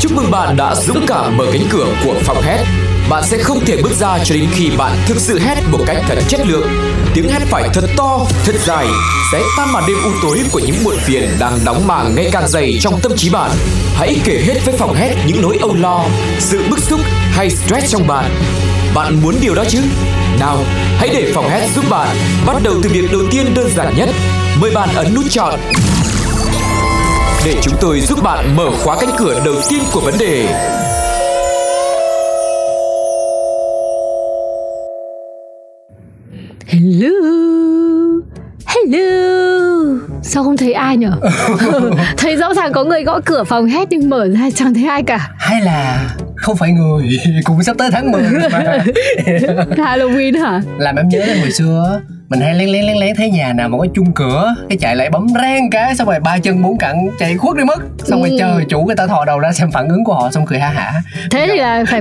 Chúc mừng bạn đã dũng cảm mở cánh cửa của phòng hét. Bạn sẽ không thể bước ra cho đến khi bạn thực sự hét một cách thật chất lượng. Tiếng hét phải thật to, thật dài, sẽ tan màn đêm u tối của những muộn phiền đang đóng màng ngày càng dày trong tâm trí bạn. Hãy kể hết với phòng hét những nỗi âu lo, sự bức xúc hay stress trong bạn. Bạn muốn điều đó chứ? Nào, hãy để phòng hét giúp bạn. Bắt đầu từ việc đầu tiên đơn giản nhất. Mời bạn ấn nút chọn để chúng tôi giúp bạn mở khóa cánh cửa đầu tiên của vấn đề. Hello. Sao không thấy ai nhở? Thấy rõ ràng có người gõ cửa phòng hét nhưng mở ra chẳng thấy ai cả. Hay là không phải người, cũng sắp tới tháng 10 mà. Halloween hả? Làm em nhớ đến hồi xưa mình hay lén thấy nhà nào mà có chung cửa, cái chạy lại bấm rang cái, xong rồi ba chân bốn cẳng chạy khuất đi mất. Xong rồi chờ chủ người ta thò đầu ra xem phản ứng của họ, xong cười ha hả. Thế thì là phải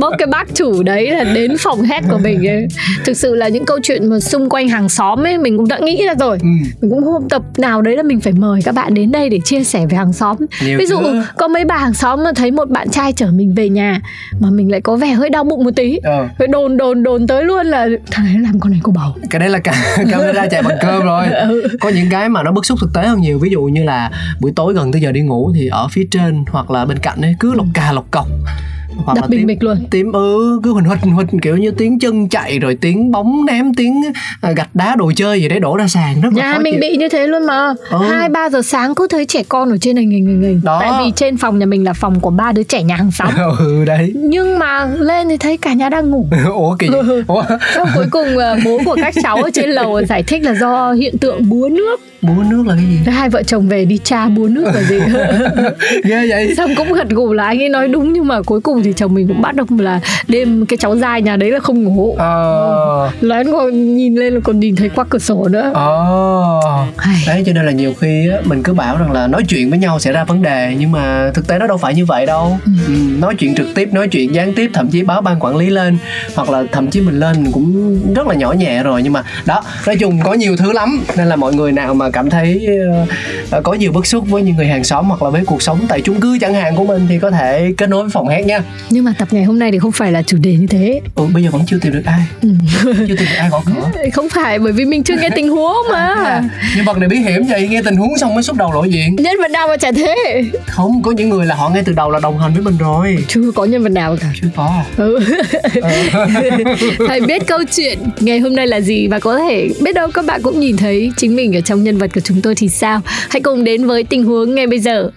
bóp cái bác chủ đấy là đến phòng hét của mình ấy. Thực sự là những câu chuyện mà xung quanh hàng xóm ấy, mình cũng đã nghĩ ra rồi. Mình cũng hôm tập nào đấy là mình phải mời các bạn đến đây để chia sẻ về hàng xóm. Nhiều ví dụ chứ. Có mấy bà hàng xóm mà thấy một bạn trai chở mình về nhà mà mình lại có vẻ hơi đau bụng một tí, phải đồn tới luôn là thằng này làm con này cô bầu. Cái đấy là camera chạy bằng cơm rồi. Có những cái mà nó bức xúc thực tế hơn nhiều. Ví dụ như là buổi tối gần tới giờ đi ngủ thì ở phía trên hoặc là bên cạnh ấy cứ lọc cà lọc cọc, hoặc đập là bình bịch luôn. Tiếng cứ huỳnh huỳnh kiểu như tiếng chân chạy, rồi tiếng bóng ném, tiếng gạch đá đồ chơi gì đấy đổ ra sàn, rất là khó chịu. Nhà mình bị như thế luôn mà. 2-3 giờ sáng cứ thấy trẻ con ở trên này nghình. Tại vì trên phòng nhà mình là phòng của 3 đứa trẻ nhà hàng xóm. Đấy. Nhưng mà lên thì thấy cả nhà đang ngủ. Ủa. Xong cuối cùng bố của các cháu ở trên lầu giải thích là do hiện tượng búa nước. Búa nước là cái gì? Hai vợ chồng về đi tra búa nước là gì. Ghê vậy. Xong cũng gật gù là anh ấy nói đúng, nhưng mà cuối cùng thì chồng mình cũng bắt được là đêm cái cháu dai nhà đấy là không ngủ. Lén còn nhìn lên là còn nhìn thấy qua cửa sổ nữa. Đấy, cho nên là nhiều khi mình cứ bảo rằng là nói chuyện với nhau sẽ ra vấn đề, nhưng mà thực tế nó đâu phải như vậy đâu. Nói chuyện trực tiếp, nói chuyện gián tiếp, thậm chí báo ban quản lý lên, hoặc là thậm chí mình lên cũng rất là nhỏ nhẹ rồi. Nhưng mà đó, nói chung có nhiều thứ lắm. Nên là mọi người nào mà cảm thấy có nhiều bức xúc với những người hàng xóm hoặc là với cuộc sống tại chung cư chẳng hạn của mình thì có thể kết nối với phòng hét nha. Nhưng mà tập ngày hôm nay thì không phải là chủ đề như thế. Bây giờ vẫn chưa tìm được ai. Chưa tìm được ai gõ cửa. Không phải, bởi vì mình chưa nghe tình huống mà. Nhân vật này bí hiểm vậy, nghe tình huống xong mới xúc đầu lộ diện. Nhân vật nào mà chả thế. Không, có những người là họ ngay từ đầu là đồng hành với mình rồi. Chưa có nhân vật nào cả. Chưa có. Phải biết câu chuyện ngày hôm nay là gì, và có thể biết đâu các bạn cũng nhìn thấy chính mình ở trong nhân vật của chúng tôi thì sao. Hãy cùng đến với tình huống ngay bây giờ.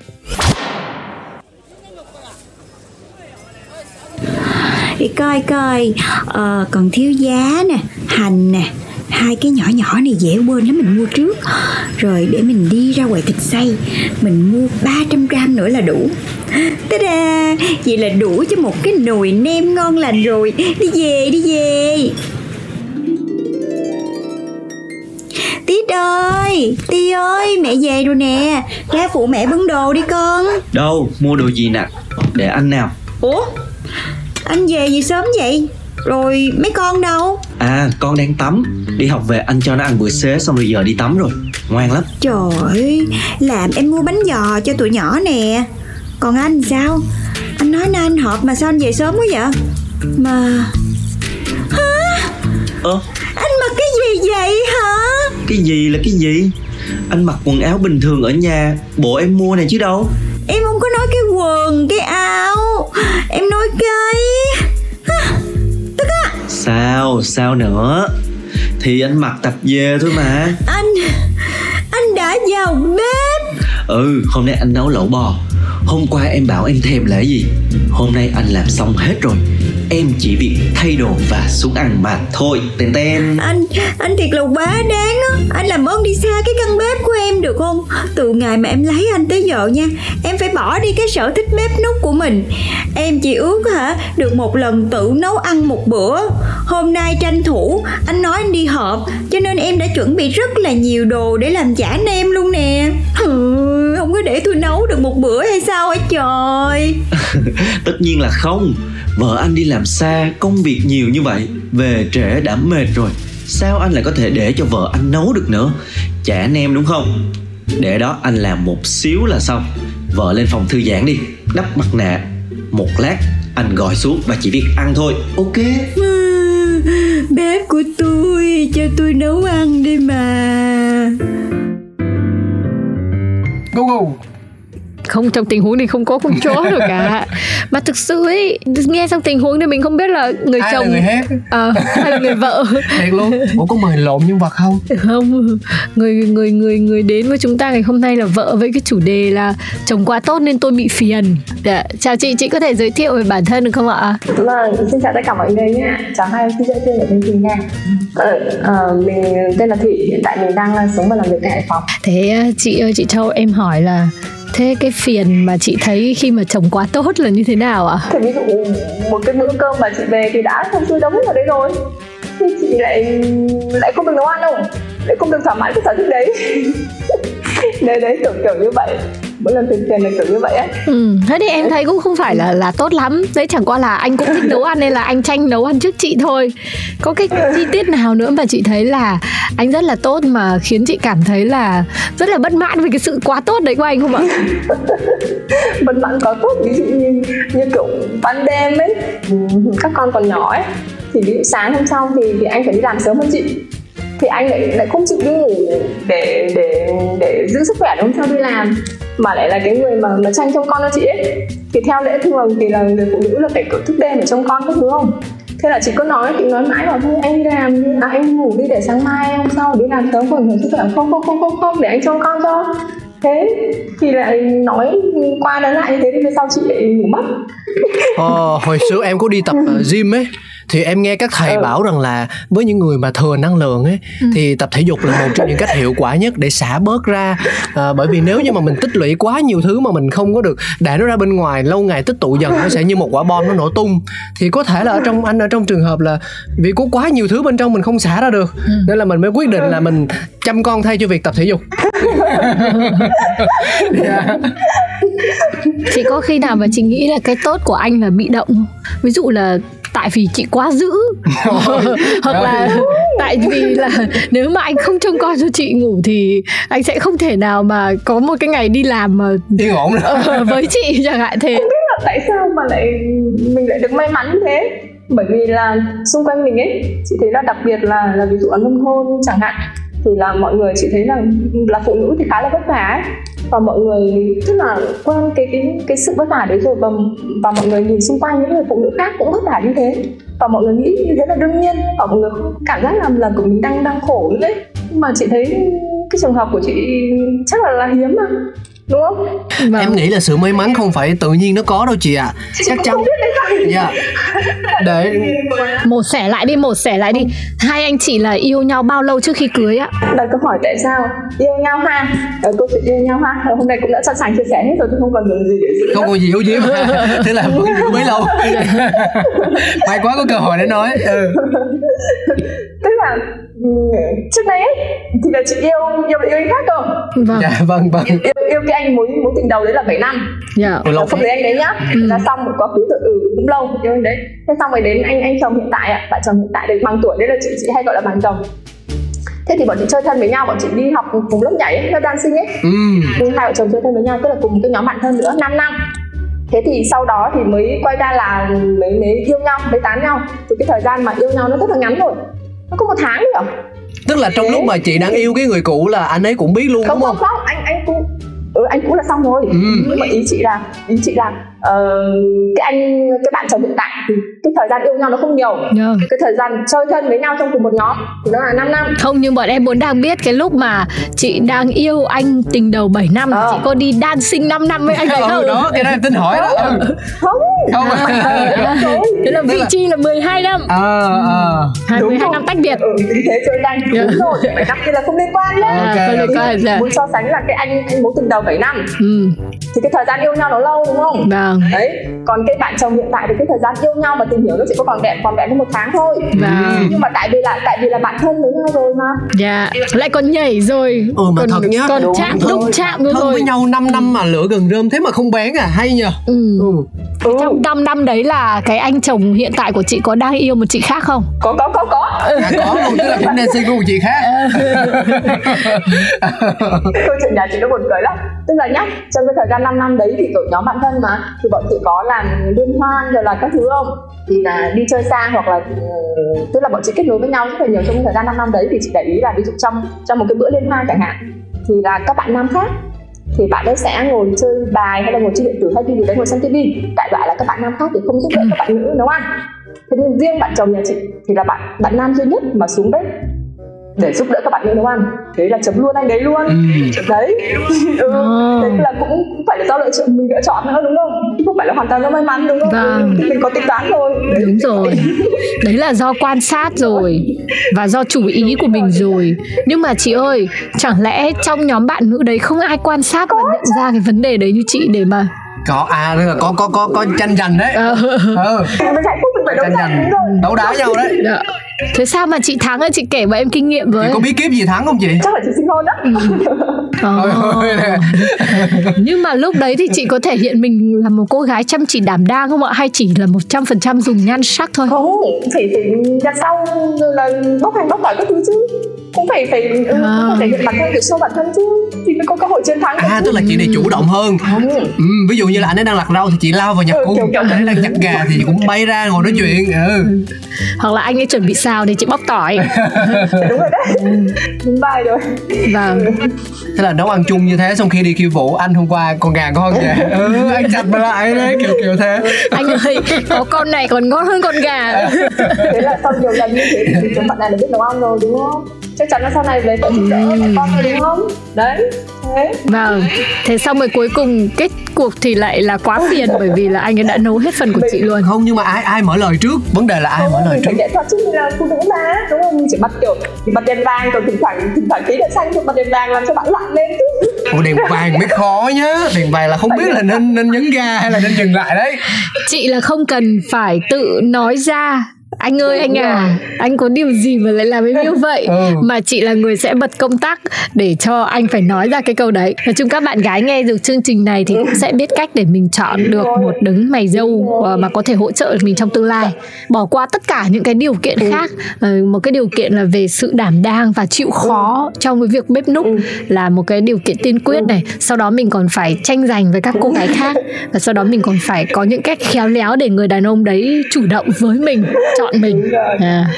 Để coi còn thiếu giá nè, hành nè, hai cái nhỏ này dễ quên lắm, mình mua trước. Rồi để mình đi ra ngoài thịt xay, mình mua 300 gram nữa là đủ. Ta-da, vậy là đủ cho một cái nồi nem ngon lành rồi. Đi về. Tí ơi, mẹ về rồi nè, ra phụ mẹ bưng đồ đi con. Đâu, mua đồ gì nè, để anh nào. Ủa? Anh về gì sớm vậy? Rồi mấy con đâu? À, con đang tắm. Đi học về anh cho nó ăn bữa xế xong rồi giờ đi tắm rồi. Ngoan lắm. Trời ơi, làm em mua bánh giò cho tụi nhỏ nè. Còn anh sao? Anh nói nay anh họp mà sao anh về sớm quá vậy? Mà... Hả? Anh mặc cái gì vậy hả? Cái gì là cái gì? Anh mặc quần áo bình thường ở nhà, bộ em mua này chứ đâu. Em không có nói cái quần, cái áo. Em nói cái... Tức á. Sao nữa? Thì anh mặc tạp dề thôi mà. Anh đã vào bếp. Hôm nay anh nấu lẩu bò. Hôm qua em bảo em thèm là gì. Hôm nay anh làm xong hết rồi. Em chỉ việc thay đồ và xuống ăn mà thôi. Tên. Anh thiệt là quá đáng á. Anh làm ơn đi xa cái căn bếp của em được không? Từ ngày mà em lấy anh tới giờ nha, em phải bỏ đi cái sở thích bếp núc của mình. Em chỉ ước được một lần tự nấu ăn một bữa. Hôm nay tranh thủ anh nói anh đi họp, cho nên em đã chuẩn bị rất là nhiều đồ để làm chả nem luôn nè. Không có để tôi nấu được một bữa hay sao hả trời? Tất nhiên là không. Vợ anh đi làm xa, công việc nhiều như vậy, về trễ đã mệt rồi, sao anh lại có thể để cho vợ anh nấu được nữa? Chả nem đúng không? Để đó anh làm một xíu là xong. Vợ lên phòng thư giãn đi. đắp mặt nạ. Một lát anh gọi xuống và chỉ việc ăn thôi, ok? Bếp của tôi, cho tôi nấu ăn đi mà. Go go. Không, trong tình huống này không có con chó được cả. Mà thực sự ấy, nghe xong tình huống này mình không biết là người ai chồng là người hát hay người vợ thiệt luôn. Ủa có mời lộn nhân vật không? Không, người đến với chúng ta ngày hôm nay là vợ với cái chủ đề là chồng quá tốt nên tôi bị phiền. Đã. Chào chị có thể giới thiệu về bản thân được không ạ? Vâng, xin chào tất cả mọi người nha. Chào hai chị giới thiệu về chương trình nha. Mình tên là Thụy, hiện tại mình đang sống và làm việc tại Hải Phòng. Thế chị ơi, chị Châu em hỏi là thế cái phiền mà chị thấy khi mà chồng quá tốt là như thế nào ạ? Thì ví dụ một cái bữa cơm mà chị về thì đã xong xuôi đống vào đấy rồi, thì chị lại không được nấu ăn đâu, lại không được thỏa mãn cái sở thích đấy. đấy kiểu như vậy, mỗi lần phiền là kiểu như vậy ấy. Thế thì em thấy cũng không phải là tốt lắm. Đấy, chẳng qua là anh cũng thích nấu ăn nên là anh tranh nấu ăn trước chị thôi. Có cái chi tiết nào nữa mà chị thấy là anh rất là tốt mà khiến chị cảm thấy là rất là bất mãn về cái sự quá tốt đấy của anh không ạ? Bất mãn quá tốt, ví dụ như kiểu ban đêm ấy, các con còn nhỏ ấy, thì ví dụ sáng hôm sau thì anh phải đi làm sớm hơn chị, thì anh lại không chịu đi ngủ để giữ sức khỏe để hôm sau đi làm, mà lại là cái người mà tranh trông con cho chị ấy. Thì theo lẽ thường thì là người phụ nữ là phải kiểu thức đêm để trông con các thứ không? Thế là chị nói mãi bảo thôi anh đi làm, anh ngủ đi để sáng mai hôm sau đi làm sớm còn sức khỏe, không để anh trông con cho. Thế thì lại nói qua nói lại như thế thì về sau chị lại ngủ mất. Hồi xưa em có đi tập gym ấy, thì em nghe các thầy bảo rằng là với những người mà thừa năng lượng ấy thì tập thể dục là một trong những cách hiệu quả nhất để xả bớt ra, bởi vì nếu như mà mình tích lũy quá nhiều thứ mà mình không có được để nó ra bên ngoài, lâu ngày tích tụ dần nó sẽ như một quả bom nó nổ tung. Thì có thể là ở trong trường hợp là vì có quá nhiều thứ bên trong mình không xả ra được nên là mình mới quyết định là mình chăm con thay cho việc tập thể dục. Thì có khi nào mà chị nghĩ là cái tốt của anh là bị động không? Ví dụ là tại vì chị quá dữ hoặc là tại vì là nếu mà anh không trông coi cho chị ngủ thì anh sẽ không thể nào mà có một cái ngày đi làm mà yên ổn với chị chẳng hạn. Thế không biết là tại sao mà mình lại được may mắn thế, bởi vì là xung quanh mình ấy, chị thấy là đặc biệt là ví dụ ở nông thôn chẳng hạn, thì là mọi người chị thấy là phụ nữ thì khá là vất vả ấy. Và mọi người tức là quen cái sự vất vả đấy rồi, và mọi người nhìn xung quanh những người phụ nữ khác cũng vất vả như thế, và mọi người nghĩ như thế là đương nhiên, và mọi người cảm giác là của mình đang khổ nữa đấy. Nhưng mà chị thấy cái trường hợp của chị chắc là hiếm mà, đúng không? Và em nghĩ là sự may mắn không phải tự nhiên nó có đâu chị ạ. Chắc chắn. Dạ. Đấy. Mổ xẻ lại đi. Hai anh chị là yêu nhau bao lâu trước khi cưới ạ? Đặt câu hỏi tại sao yêu nhau ha. Câu chuyện yêu nhau ha. Hôm nay cũng đã sẵn sàng chia sẻ hết rồi, tôi không cần gì để giữ. Không có gì yếu dí mà. Thế là vẫn yêu mấy lâu. May quá có cơ hội để nói. Tức là trước đây ấy, thì là chị yêu anh khác cơ. Vâng. Dạ vâng. Yêu cái anh mối tình đầu đấy là 7 năm. Dạ. Lâu không thấy anh đấy nhá. Là xong một quá khứ tự cũng lâu yêu anh đấy. Thế xong rồi đến anh chồng hiện tại ạ, bạn chồng hiện tại đấy bằng tuổi đấy là chị hay gọi là bạn chồng. Thế thì bọn chị chơi thân với nhau, bọn chị đi học cùng lớp nhảy ấy, lớp dancing ấy. Hai vợ chồng chơi thân với nhau, tức là cùng cái nhóm bạn thân nữa 5 năm. Thế thì sau đó thì mới quay ra là mới yêu nhau, mới tán nhau. Thì cái thời gian mà yêu nhau nó rất là ngắn rồi, nó có 1 tháng nữa. Tức là trong lúc mà chị đang yêu cái người cũ là anh ấy cũng biết luôn đúng không? Không, anh cũng là xong rồi. Nhưng mà ý chị là cái bạn chồng hiện tại thì cái thời gian yêu nhau nó không nhiều. Cái thời gian chơi thân với nhau trong cùng một nhóm thì nó là 5 năm. Không, nhưng bọn em muốn đang biết cái lúc mà chị đang yêu anh tình đầu 7 năm, chị có đi dancing 5 năm với anh ấy không? Đó, cái đó em tính hỏi đó. Không. Thế là vị trí là 12 năm. 12 năm tách biệt. Thế chơi đàn đúng rồi, 7 năm kia là không liên quan nữa. Muốn so sánh là cái anh mối tình đầu 7 năm thì cái thời gian yêu nhau nó lâu đúng không? Đấy, còn cái bạn chồng hiện tại thì cái thời gian yêu nhau và tìm hiểu nó chỉ có còn vẹn có 1 tháng thôi. Nhưng mà tại vì là bạn thân với nhau rồi mà. Dạ. Lại còn nhảy rồi. Mà còn, thật nhá. Còn chạm luôn rồi. Thân với nhau 5 năm mà lửa gần rơm thế mà không bén à, hay nhờ. Trong 5 năm đấy là cái anh chồng chồng hiện tại của chị có đang yêu một chị khác không? Có. Dạ có luôn, tức là cũng nên xin của một chị khác. Câu chuyện nhà chị nó buồn cười lắm. Tức là nhá, trong cái thời gian 5 năm đấy thì tụi nhóm bạn thân mà, thì bọn chị có làm liên hoan rồi là các thứ không? Thì là đi chơi xa hoặc là tức là bọn chị kết nối với nhau rất là nhiều trong thời gian 5 năm đấy. Thì chị để ý là ví dụ trong một cái bữa liên hoan chẳng hạn, thì là các bạn nam khác thì bạn ấy sẽ ngồi chơi bài hay là ngồi chơi điện tử hay gì đấy, ngồi xem TV. Đại loại là các bạn nam khác thì không giúp đỡ các bạn nữ nấu ăn. Thế nhưng riêng bạn chồng nhà chị thì là bạn nam duy nhất mà xuống bếp để giúp đỡ các bạn nữ nấu ăn. Thế là chấm luôn anh đấy luôn. Đấy là cũng phải là do mình lựa chọn nữa đúng không? Không phải là hoàn toàn do may mắn đúng không? Vâng. Mình có tính toán thôi. Đúng rồi. Đấy là do quan sát rồi và do chủ ý của mình rồi. Nhưng mà chị ơi, chẳng lẽ trong nhóm bạn nữ đấy không ai quan sát và nhận ra cái vấn đề đấy như chị để mà có à, tức là có tranh giành đấy. Tranh giành đấu đá nhau đấy. Thế sao mà chị thắng ấy, chị kể mà em kinh nghiệm với. Chị có bí kíp gì thắng không chị? Chắc là chị sinh hôn đó. Nhưng mà lúc đấy thì chị có thể hiện mình là một cô gái chăm chỉ đảm đang không ạ? Hay chỉ là 100% dùng nhan sắc thôi? Không, phải đặt sau là bóc hành bóc tỏi các thứ chứ. Cũng phải hiện bản thân, kiểu show bản thân chứ. Thì mới có cơ hội chiến thắng. À, tức là chị này chủ động hơn. Ví dụ như là anh ấy đang lặt rau thì chị lao vào nhặt cung, anh ấy đang nhặt gà thì chị cũng bay ra ngồi nói chuyện. Hoặc là anh ấy chuẩn bị sao để chị bóc tỏi. Đúng rồi đấy. Đúng bài rồi. Vâng. Thế là nấu ăn chung như thế, xong khi đi khiêu vũ anh hôm qua con gà ngon vậy. Anh chặt mà lại đấy, kiểu thế. Anh ơi, có con này còn ngon hơn con gà. Thế là sau nhiều lần như thế thì chúng bạn này là biết nấu ăn rồi đúng không? Chắc chắn là sau này về phải giúp đỡ con rồi đúng không? Đấy. Thế. Vâng. Thế xong rồi cuối cùng kết cuộc thì lại là quá phiền bởi vì là anh ấy đã nấu hết phần của chị luôn. Không, nhưng mà ai mở lời trước? Vấn đề là ai mở lời trước? Mình phải nghệ thuật chứ, là phụ nữ mà đúng không? Mình chỉ bật kiểu bật đèn vàng rồi thỉnh thoảng tí đèn xanh, bật đèn vàng làm cho bạn lặng lên chứ. Ủa, đèn vàng mới khó nhá. Đèn vàng là không biết là nên nhấn ga hay là nên dừng lại đấy. Chị là không cần phải tự nói ra. Anh ơi anh à, anh có điều gì mà lại làm em như vậy? Mà chị là người sẽ bật công tắc để cho anh phải nói ra cái câu đấy. Nói chung các bạn gái nghe được chương trình này thì cũng sẽ biết cách để mình chọn được một đấng mày dâu mà có thể hỗ trợ mình trong tương lai. Bỏ qua tất cả những cái điều kiện khác. Một cái điều kiện là về sự đảm đang và chịu khó trong cái việc bếp núc là một cái điều kiện tiên quyết này. Sau đó mình còn phải tranh giành với các cô gái khác. Và sau đó mình còn phải có những cách khéo léo để người đàn ông đấy chủ động với mình, chọn mình.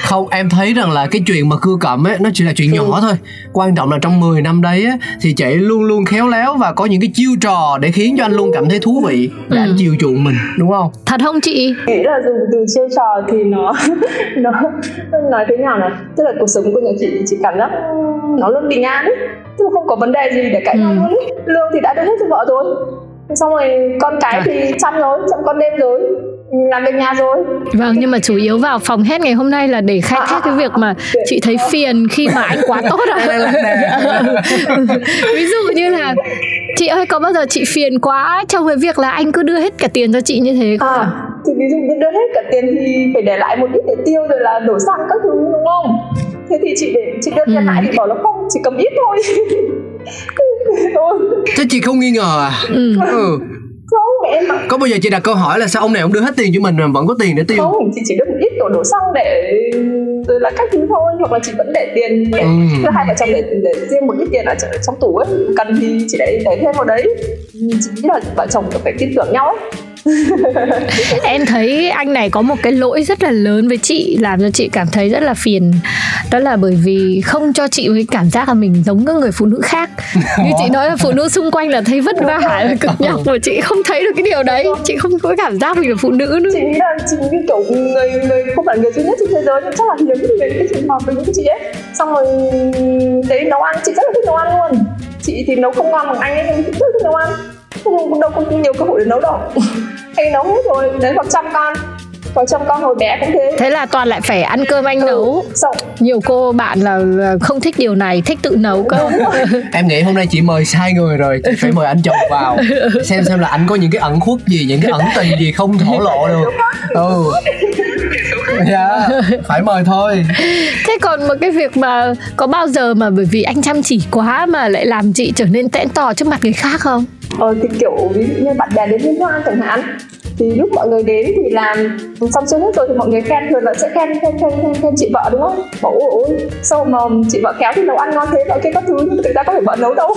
Không, em thấy rằng là cái chuyện mà cưa cẩm ấy nó chỉ là chuyện nhỏ thôi. Quan trọng là trong 10 năm đấy ấy, thì chị luôn luôn khéo léo và có những cái chiêu trò để khiến cho anh luôn cảm thấy thú vị để anh chiều chuộng mình, đúng không? Thật không chị? Nghĩ là dùng từ chiêu trò thì nó nói thế nào này, tức là cuộc sống của nhà chị cảm giác nó luôn bình an ấy, tức là không có vấn đề gì để cãi nhau luôn ấy. Lương thì đã đưa hết cho vợ rồi, xong rồi con cái thì chăm con đêm rồi, làm việc nhà rồi. Vâng, nhưng mà chủ yếu vào phòng hết ngày hôm nay là để khai thác cái việc mà chị thấy phiền khi mà anh quá tốt rồi. Ví dụ như là chị ơi, có bao giờ chị phiền quá trong cái việc là anh cứ đưa hết cả tiền cho chị như thế không? Thì ví dụ đưa hết cả tiền thì phải để lại một ít để tiêu rồi là đổ xăng các thứ đúng không? Thế thì chị đưa tiền lại thì bảo là không, chỉ cầm ít thôi. Thế chị không nghi ngờ à? Có bao giờ chị đặt câu hỏi là sao ông này ông đưa hết tiền cho mình mà vẫn có tiền để tiêu? Không, chị chỉ đưa một ít đổ xăng để rồi là các thứ thôi, hoặc là chị vẫn để tiền để, hai vợ chồng để riêng một ít tiền ở trong tủ ấy, cần thì chị để thêm vào đấy. Chị nghĩ là vợ chồng phải tin tưởng nhau ấy. Em thấy anh này có một cái lỗi rất là lớn với chị, làm cho chị cảm thấy rất là phiền. Đó là bởi vì không cho chị cái cảm giác là mình giống các người phụ nữ khác. Như chị nói là phụ nữ xung quanh là thấy vất vả và cực nhọc, mà chị không thấy được cái điều đấy. Chị không có cảm giác mình là phụ nữ nữa. Chị nghĩ là chị như kiểu người không phải người duy nhất trên thế giới, nhưng chắc là hiếm người cái trường hợp với những chị ấy. Xong rồi đấy, nấu ăn chị rất là thích nấu ăn luôn. Chị thì nấu không ngon bằng anh ấy, nhưng chị rất thích nấu ăn. Không, đâu có nhiều cơ hội để nấu đâu. Anh nấu hết rồi, đến khoảng 100 con. Còn 100 con hồi bé cũng thế. Thế là toàn lại phải ăn cơm anh nấu. Nhiều cô bạn là không thích điều này, thích tự nấu cơ. Em nghĩ hôm nay chị mời sai người rồi. Chị phải mời anh chồng vào. Xem là anh có những cái ẩn khuất gì, những cái ẩn tình gì không thổ lộ được. Dạ, phải mời thôi. Thế còn một cái việc mà có bao giờ mà bởi vì anh chăm chỉ quá mà lại làm chị trở nên tẽn tò trước mặt người khác không? Thì kiểu ví dụ như bạn bè đến liên hoan chẳng hạn, Thì lúc mọi người đến thì làm xong xuôi hết rồi thì mọi người khen, thường là sẽ khen chị vợ đúng không? Bảo ôi sao mà chị vợ khéo thì nấu ăn ngon thế, loại kia các thứ, nhưng thực ra có phải vợ nấu đâu.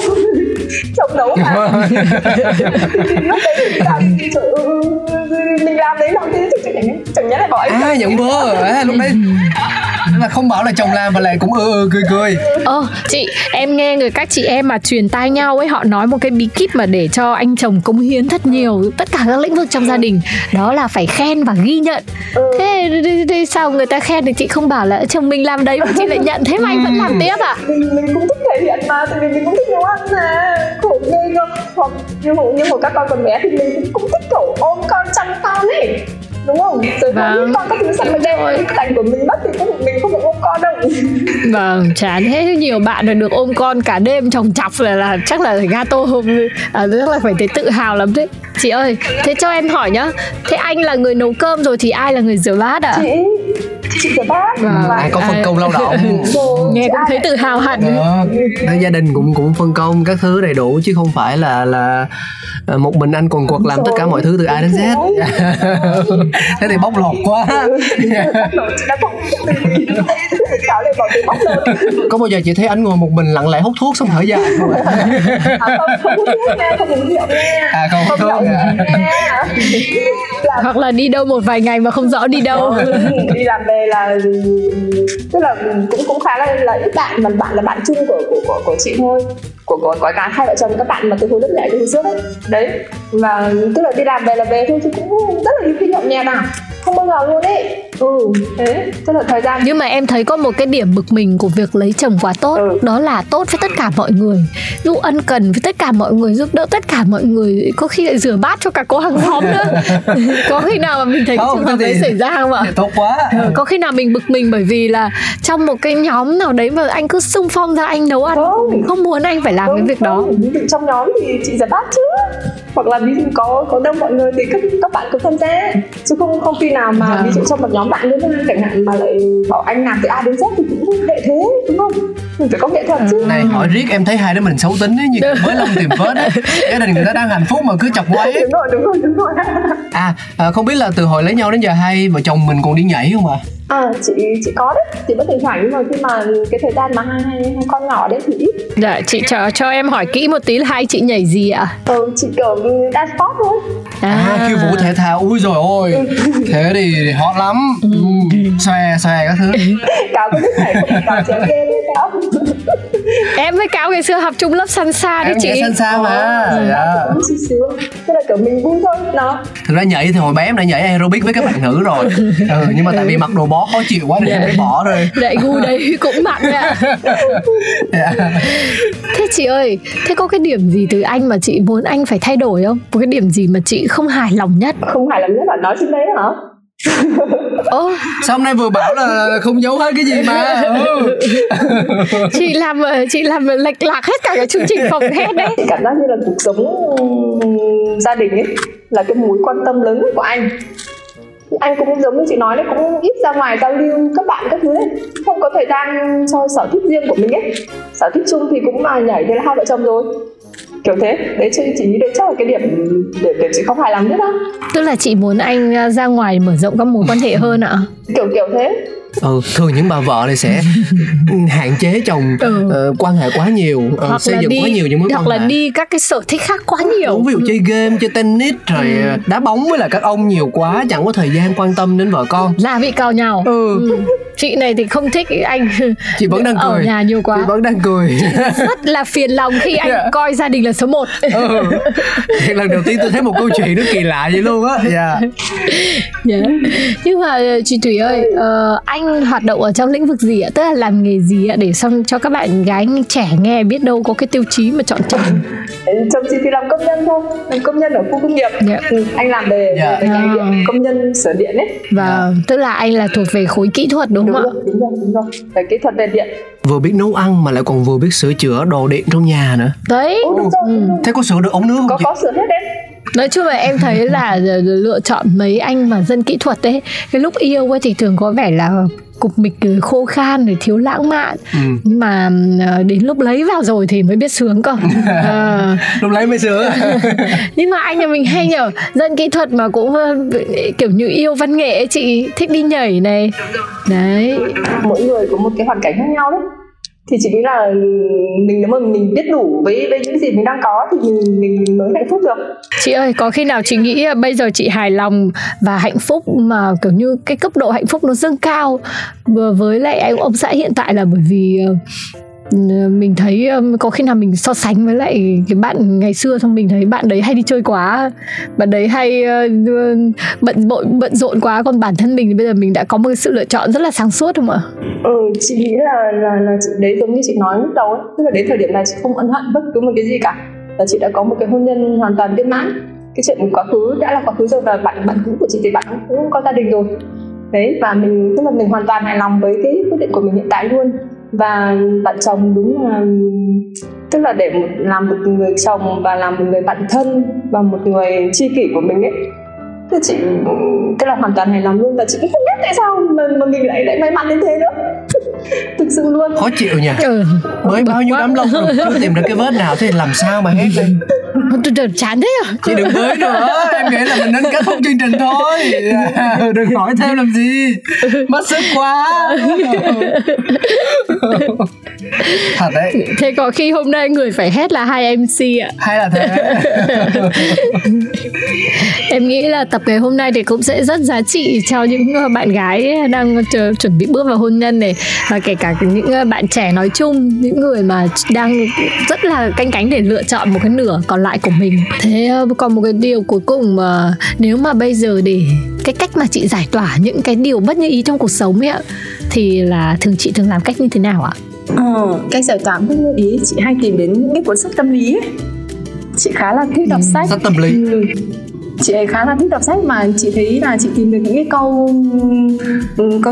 Chồng nấu mà. Lúc đấy thì làm trời ơi, mình làm đấy làm thế chẳng nhẽ lại bỏ ấy. À nhận bơ à, lúc đấy là không bảo là chồng làm mà lại cũng cười. Chị em nghe người các chị em mà truyền tai nhau ấy, họ nói một cái bí kíp mà để cho anh chồng cống hiến rất nhiều tất cả các lĩnh vực trong gia đình, đó là phải khen và ghi nhận. Thế sao người ta khen thì chị không bảo là chồng mình làm đấy mà chị lại nhận, thế mà anh vẫn làm tiếp à? Mình cũng thích thể hiện mà, tại vì mình cũng thích nấu ăn mà, khổ ghê cơ. Hoặc như một các con còn bé thì mình cũng thích kiểu ôm con chăm con ấy, đúng không? Rồi vâng, con các thứ xong rồi đem cảnh của mình mất thì mình không được ôm con đâu. Vâng, chán hết, nhiều bạn rồi được ôm con cả đêm chồng chọc là chắc là gato hôm chắc là phải thấy tự hào lắm đấy. Chị ơi, thế cho em hỏi nhá, thế anh là người nấu cơm rồi thì ai là người rửa bát ạ? À? Chị rửa bát. Và ai có phân công lao động. Nghe cũng thấy tự hào hẳn. Gia đình cũng phân công các thứ đầy đủ chứ không phải là một mình anh quần quật làm tất cả mọi thứ từ A đến Z. Thế thì bóc lột quá. Có bao giờ chị thấy anh ngồi một mình lặng lẽ hút thuốc xong thở dài không ạ? Không hút thuốc nha, không uống rượu nha. À không hút thuốc nha. Hoặc là đi đâu một vài ngày mà không rõ đi đâu. Đi làm về là tức là cũng khá là ít bạn, mà bạn là bạn chung của chị thôi, của cả hai vợ chồng, các bạn mà từ hồi lớp lẻ đến trước đấy, và tức là đi làm về là về thôi chứ cũng rất là đi nhậu nhẹt à, không bao giờ luôn đấy. Thế tức là thời gian. Nhưng mà em thấy có một cái điểm bực mình của việc lấy chồng quá tốt, đó là tốt với tất cả mọi người, giúp ân cần với tất cả mọi người, giúp đỡ tất cả mọi người, có khi lại rửa bát cho cả cô hàng xóm nữa. Có khi nào mà mình thấy không, cái trường hợp đấy xảy ra không ạ? Tốt quá. Có khi nào mình bực mình bởi vì là trong một cái nhóm nào đấy mà anh cứ xung phong ra anh nấu ăn, mình không muốn anh phải làm cái việc đó. Ví dụ trong nhóm thì chị rửa bát chứ, hoặc là ví dụ có đông mọi người thì các bạn cứ tham gia, chứ không khi nào mà ví dụ trong một nhóm bạn lớn lên chẳng hạn mà lại bảo anh làm từ A đến Z thì cũng đệ thế, đúng không? Mình phải có nghệ thuật chứ. Này hỏi riết em thấy hai đứa mình xấu tính ấy, như mới lông tìm vết ấy. Gia đình người ta đang hạnh phúc mà cứ chọc quấy. Đúng rồi. Không biết là từ hồi lấy nhau đến giờ hai vợ chồng mình còn đi nhảy không ạ? Chị có đấy, chị vẫn thỉnh thoảng, nhưng mà khi mà cái thời gian mà hai con nhỏ đấy thì ít. Dạ, chị cho em hỏi kỹ một tí là hai chị nhảy gì ạ? Chị kiểu dance pop thôi. Khiêu vũ thể thao, ui dồi ôi. Thế thì hot lắm. Xòe các thứ. Cáo cái lúc này cũng còn chén ghê lên Cáo. Em với Cáo ngày xưa học chung lớp Sansa đấy chị. Em Sansa mà. Thế là kiểu mình vui thôi đó. Thực ra nhảy thì hồi bé em đã nhảy aerobic với các bạn nữ rồi. Nhưng mà tại vì mặc đồ bó khó chịu quá nên em mới bỏ rồi. Đại gu đấy cũng mặn nha. Thế chị ơi, thế có cái điểm gì từ anh mà chị muốn anh phải thay đổi không? Một cái điểm gì mà chị không hài lòng nhất? Không hài lòng nhất là nói trên đấy hả? Sao hôm nay vừa bảo là không giấu hết cái gì mà chị làm lệch lạc hết cả cái chương trình phòng hết đấy. Chị cảm giác như là cuộc sống gia đình ấy là cái mối quan tâm lớn của anh cũng giống như chị nói đấy, cũng ít ra ngoài giao lưu các bạn các thứ đấy, không có thời gian cho sở thích riêng của mình ấy. Sở thích chung thì cũng mà nhảy, thế là hai vợ chồng rồi kiểu thế đấy. Chị nghĩ đấy chắc là cái điểm để chị không hài lòng nhất đó. Tức là chị muốn anh ra ngoài mở rộng các mối quan hệ hơn ạ? Kiểu thế. Thường những bà vợ này sẽ hạn chế chồng quan hệ quá nhiều, xây dựng quá nhiều những mối quan hệ, hoặc là đi các cái sở thích khác quá nhiều. Ví dụ chơi game, chơi tennis, rồi đá bóng với là các ông nhiều quá, chẳng có thời gian quan tâm đến vợ con, là bị cào nhau. Chị này thì không thích anh. Chị vẫn đang cười. Ở nhà nhiều quá. Chị vẫn đang cười. Chị rất là phiền lòng khi anh coi gia đình là số 1. Lần đầu tiên tôi thấy một câu chuyện nó kỳ lạ vậy luôn á. Nhưng mà chị Thủy ơi, anh hoạt động ở trong lĩnh vực gì ạ? Tức là làm nghề gì ạ? Để xong cho các bạn gái trẻ nghe, biết đâu có cái tiêu chí mà chọn chồng. Chồng chị thì làm công nhân thôi, làm công nhân ở khu công nghiệp. Anh làm về ngành điện, công nhân sửa điện ấy. Tức là anh là thuộc về khối kỹ thuật đúng không ạ? Đúng rồi, về kỹ thuật về điện. Vừa biết nấu ăn mà lại còn vừa biết sửa chữa đồ điện trong nhà nữa. Đấy. Thế có sửa được ống nước không? Có sửa hết đấy. Nói chung là em thấy là lựa chọn mấy anh mà dân kỹ thuật ấy, cái lúc yêu ấy thì thường có vẻ là cục mịch, khô khan, rồi thiếu lãng mạn. Nhưng mà đến lúc lấy vào rồi thì mới biết sướng cơ. Lúc lấy mới sướng. Nhưng mà anh nhà mình hay nhờ dân kỹ thuật mà cũng kiểu như yêu văn nghệ ấy, chị thích đi nhảy này. Đấy. Mỗi người có một cái hoàn cảnh khác nhau đấy. Thì chị nghĩ là mình, nếu mà mình biết đủ với những gì mình đang có thì mình mới hạnh phúc được. Chị ơi, có khi nào chị nghĩ bây giờ chị hài lòng và hạnh phúc mà kiểu như cái cấp độ hạnh phúc nó dâng cao vừa với lại ông xã hiện tại là bởi vì mình thấy có khi nào mình so sánh với lại cái bạn ngày xưa, xong mình thấy bạn đấy hay đi chơi quá, bạn đấy hay bận rộn quá, còn bản thân mình thì bây giờ mình đã có một cái sự lựa chọn rất là sáng suốt không ạ? Chị nghĩ là chị đấy giống như chị nói lúc đầu ấy, tức là đến thời điểm này chị không ân hận bất cứ một cái gì cả, là chị đã có một cái hôn nhân hoàn toàn viên mãn. Cái chuyện quá khứ đã là quá khứ rồi, và bạn cũ của chị thì bạn cũng có gia đình rồi đấy, và mình tức là mình hoàn toàn hài lòng với cái quyết định của mình hiện tại luôn. Và bạn chồng đúng là, tức là để làm một người chồng và làm một người bạn thân và một người tri kỷ của mình ấy, thì chị tức là hoàn toàn hài lòng luôn, và chị cũng không biết tại sao mà mình lại may mắn đến thế nữa. Thực sự luôn. Khó chịu nhỉ. Mới bao nhiêu đám lông rồi chưa tìm được cái vết nào, thế làm sao mà hết lên. Tôi chán thế à? Chị đừng mới nữa, em nghĩ là mình nên kết thúc chương trình thôi. Đừng hỏi thêm làm gì, mất sức quá. Thật đấy. Thế có khi hôm nay người phải hét là hai MC ạ? Hay là thế. Em nghĩ là tập ngày hôm nay thì cũng sẽ rất giá trị cho những bạn gái đang chuẩn bị bước vào hôn nhân này, và kể cả những bạn trẻ nói chung, những người mà đang rất là canh cánh để lựa chọn một cái nửa còn lại của mình. Thế còn một cái điều cuối cùng, mà nếu mà bây giờ để cái cách mà chị giải tỏa những cái điều bất như ý trong cuộc sống ấy ạ, thì là chị thường làm cách như thế nào ạ? Cách giải tỏa bất như ý, chị hay tìm đến những cái cuốn sách tâm lý ấy. Chị khá là thích đọc sách. Sách tâm lý. Chị ấy khá là thích đọc sách, mà chị thấy là chị tìm được những cái câu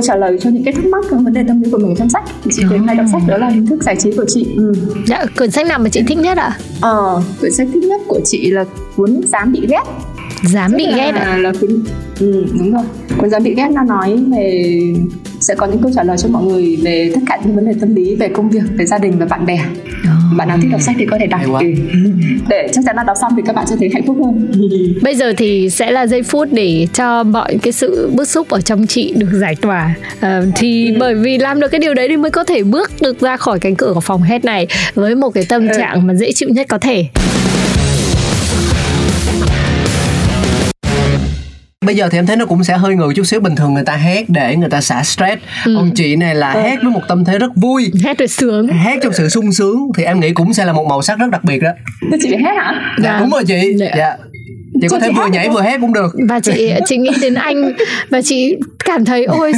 trả lời cho những cái thắc mắc về vấn đề tâm lý của mình trong sách. Chị thấy hay đọc sách, đó là hình thức giải trí của chị. Dạ, cuốn sách nào mà chị thích nhất ạ? Cuốn sách thích nhất của chị là cuốn Dám Bị Ghét. Dám Bị Ghét ạ? Là cuốn đúng rồi. Cuốn Dám Bị Ghét nó nói về, sẽ có những câu trả lời cho mọi người về tất cả những vấn đề tâm lý, về công việc, về gia đình và bạn bè. Bạn nào thích đọc sách thì có thể đọc, để chắc chắn là đọc xong thì các bạn sẽ thấy hạnh phúc hơn. Bây giờ thì sẽ là giây phút để cho mọi cái sự bức xúc ở trong chị được giải tỏa, thì bởi vì làm được cái điều đấy thì mới có thể bước được ra khỏi cánh cửa của phòng hét này với một cái tâm trạng mà dễ chịu nhất có thể. Bây giờ thì em thấy nó cũng sẽ hơi ngược chút xíu. Bình thường người ta hét để người ta xả stress, còn chị này là hét với một tâm thế rất vui, hét rồi sướng, hét trong sự sung sướng, thì em nghĩ cũng sẽ là một màu sắc rất đặc biệt đó. Thế chị hét hả? Dạ đúng rồi chị. Dạ chị có thể vừa nhảy vừa hét cũng được. Và chị nghĩ đến anh và chị cảm thấy ôi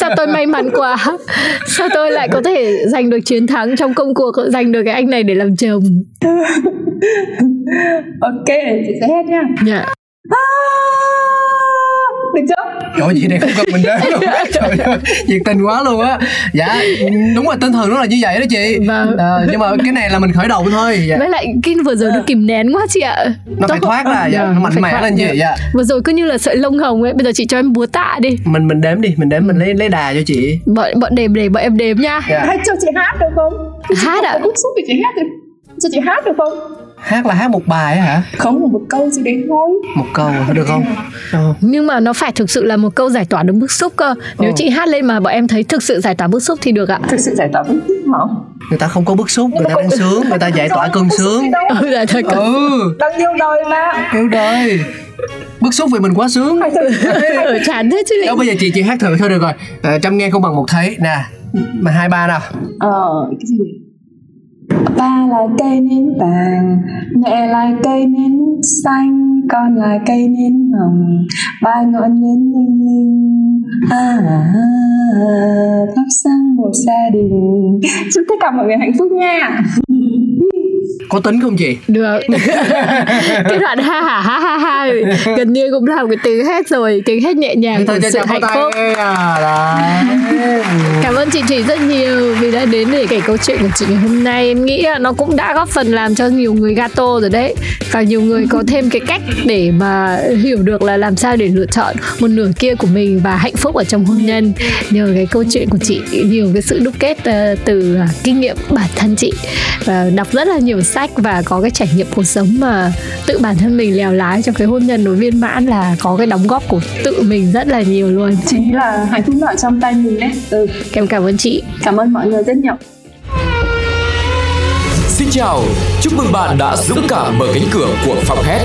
sao tôi may mắn quá, sao tôi lại có thể giành được chiến thắng trong công cuộc, giành được cái anh này để làm chồng. Ok, chị sẽ hét nha. Dạ. Được chứ? Trời ơi, chị này không cần mình đến luôn. Trời ơi, nhiệt tình quá luôn á. Dạ, đúng rồi, tinh thần nó là như vậy đó chị. Vâng. Nhưng mà cái này là mình khởi đầu thôi. Dạ. Với lại cái vừa rồi nó kìm nén quá chị ạ. Nó phải thoát ra, nó mạnh mẽ lên chị. Dạ. Vừa rồi cứ như là sợi lông hồng ấy, bây giờ chị cho em búa tạ đi. Mình đếm đi, mình lấy đà cho chị. Bọn đếm để bọn em đếm nha. Dạ. Hay cho chị hát được không? Hát ạ? Cút xuống thì chị hát được. Cho chị hát được không? Hát là hát một bài ấy hả? Không, một câu gì đấy thôi. Một câu được không? Nhưng mà nó phải thực sự là một câu giải tỏa được bức xúc cơ. Nếu chị hát lên mà bọn em thấy thực sự giải tỏa bức xúc thì được ạ. Thực sự giải tỏa bức xúc hả? Người ta không có bức xúc, người ta đang sướng, người ta giải tỏa cơn sướng. Đang yêu đời mà. Yêu đời. Bức xúc vì mình quá sướng. Chán thế chứ. Đâu bây giờ chị hát thử thôi được rồi. Trăm nghe không bằng một thấy nè. Mà 2, 3 nào. Cái gì? Ba là cây nến vàng, mẹ là cây nến xanh, con là cây nến hồng, ba ngọn nến linh thắp sáng một gia đình. Chúc tất cả mọi người hạnh phúc nha. Có tính không chị? Được. Cái đoạn ha ha ha ha ha gần như cũng làm cái từ hết rồi, tiếng hết nhẹ nhàng của sự hạnh phúc. Cảm ơn chị Thủy rất nhiều vì đã đến để kể câu chuyện của chị ngày hôm nay. Em nghĩ là nó cũng đã góp phần làm cho nhiều người gato rồi đấy, và nhiều người có thêm cái cách để mà hiểu được là làm sao để lựa chọn một nửa kia của mình và hạnh phúc ở trong hôn nhân nhờ cái câu chuyện của chị, nhiều cái sự đúc kết từ kinh nghiệm bản thân chị, và đọc rất là nhiều sách và có cái trải nghiệm cuộc sống mà tự bản thân mình lèo lái trong cái hôn nhân đối viên mãn là có cái đóng góp của tự mình rất là nhiều luôn. Chính là hạnh phúc ở trong tay mình đấy. Cảm ơn chị. Cảm ơn mọi người rất nhiều. Xin chào, chúc mừng bạn đã dũng cảm mở cánh cửa của phòng hét.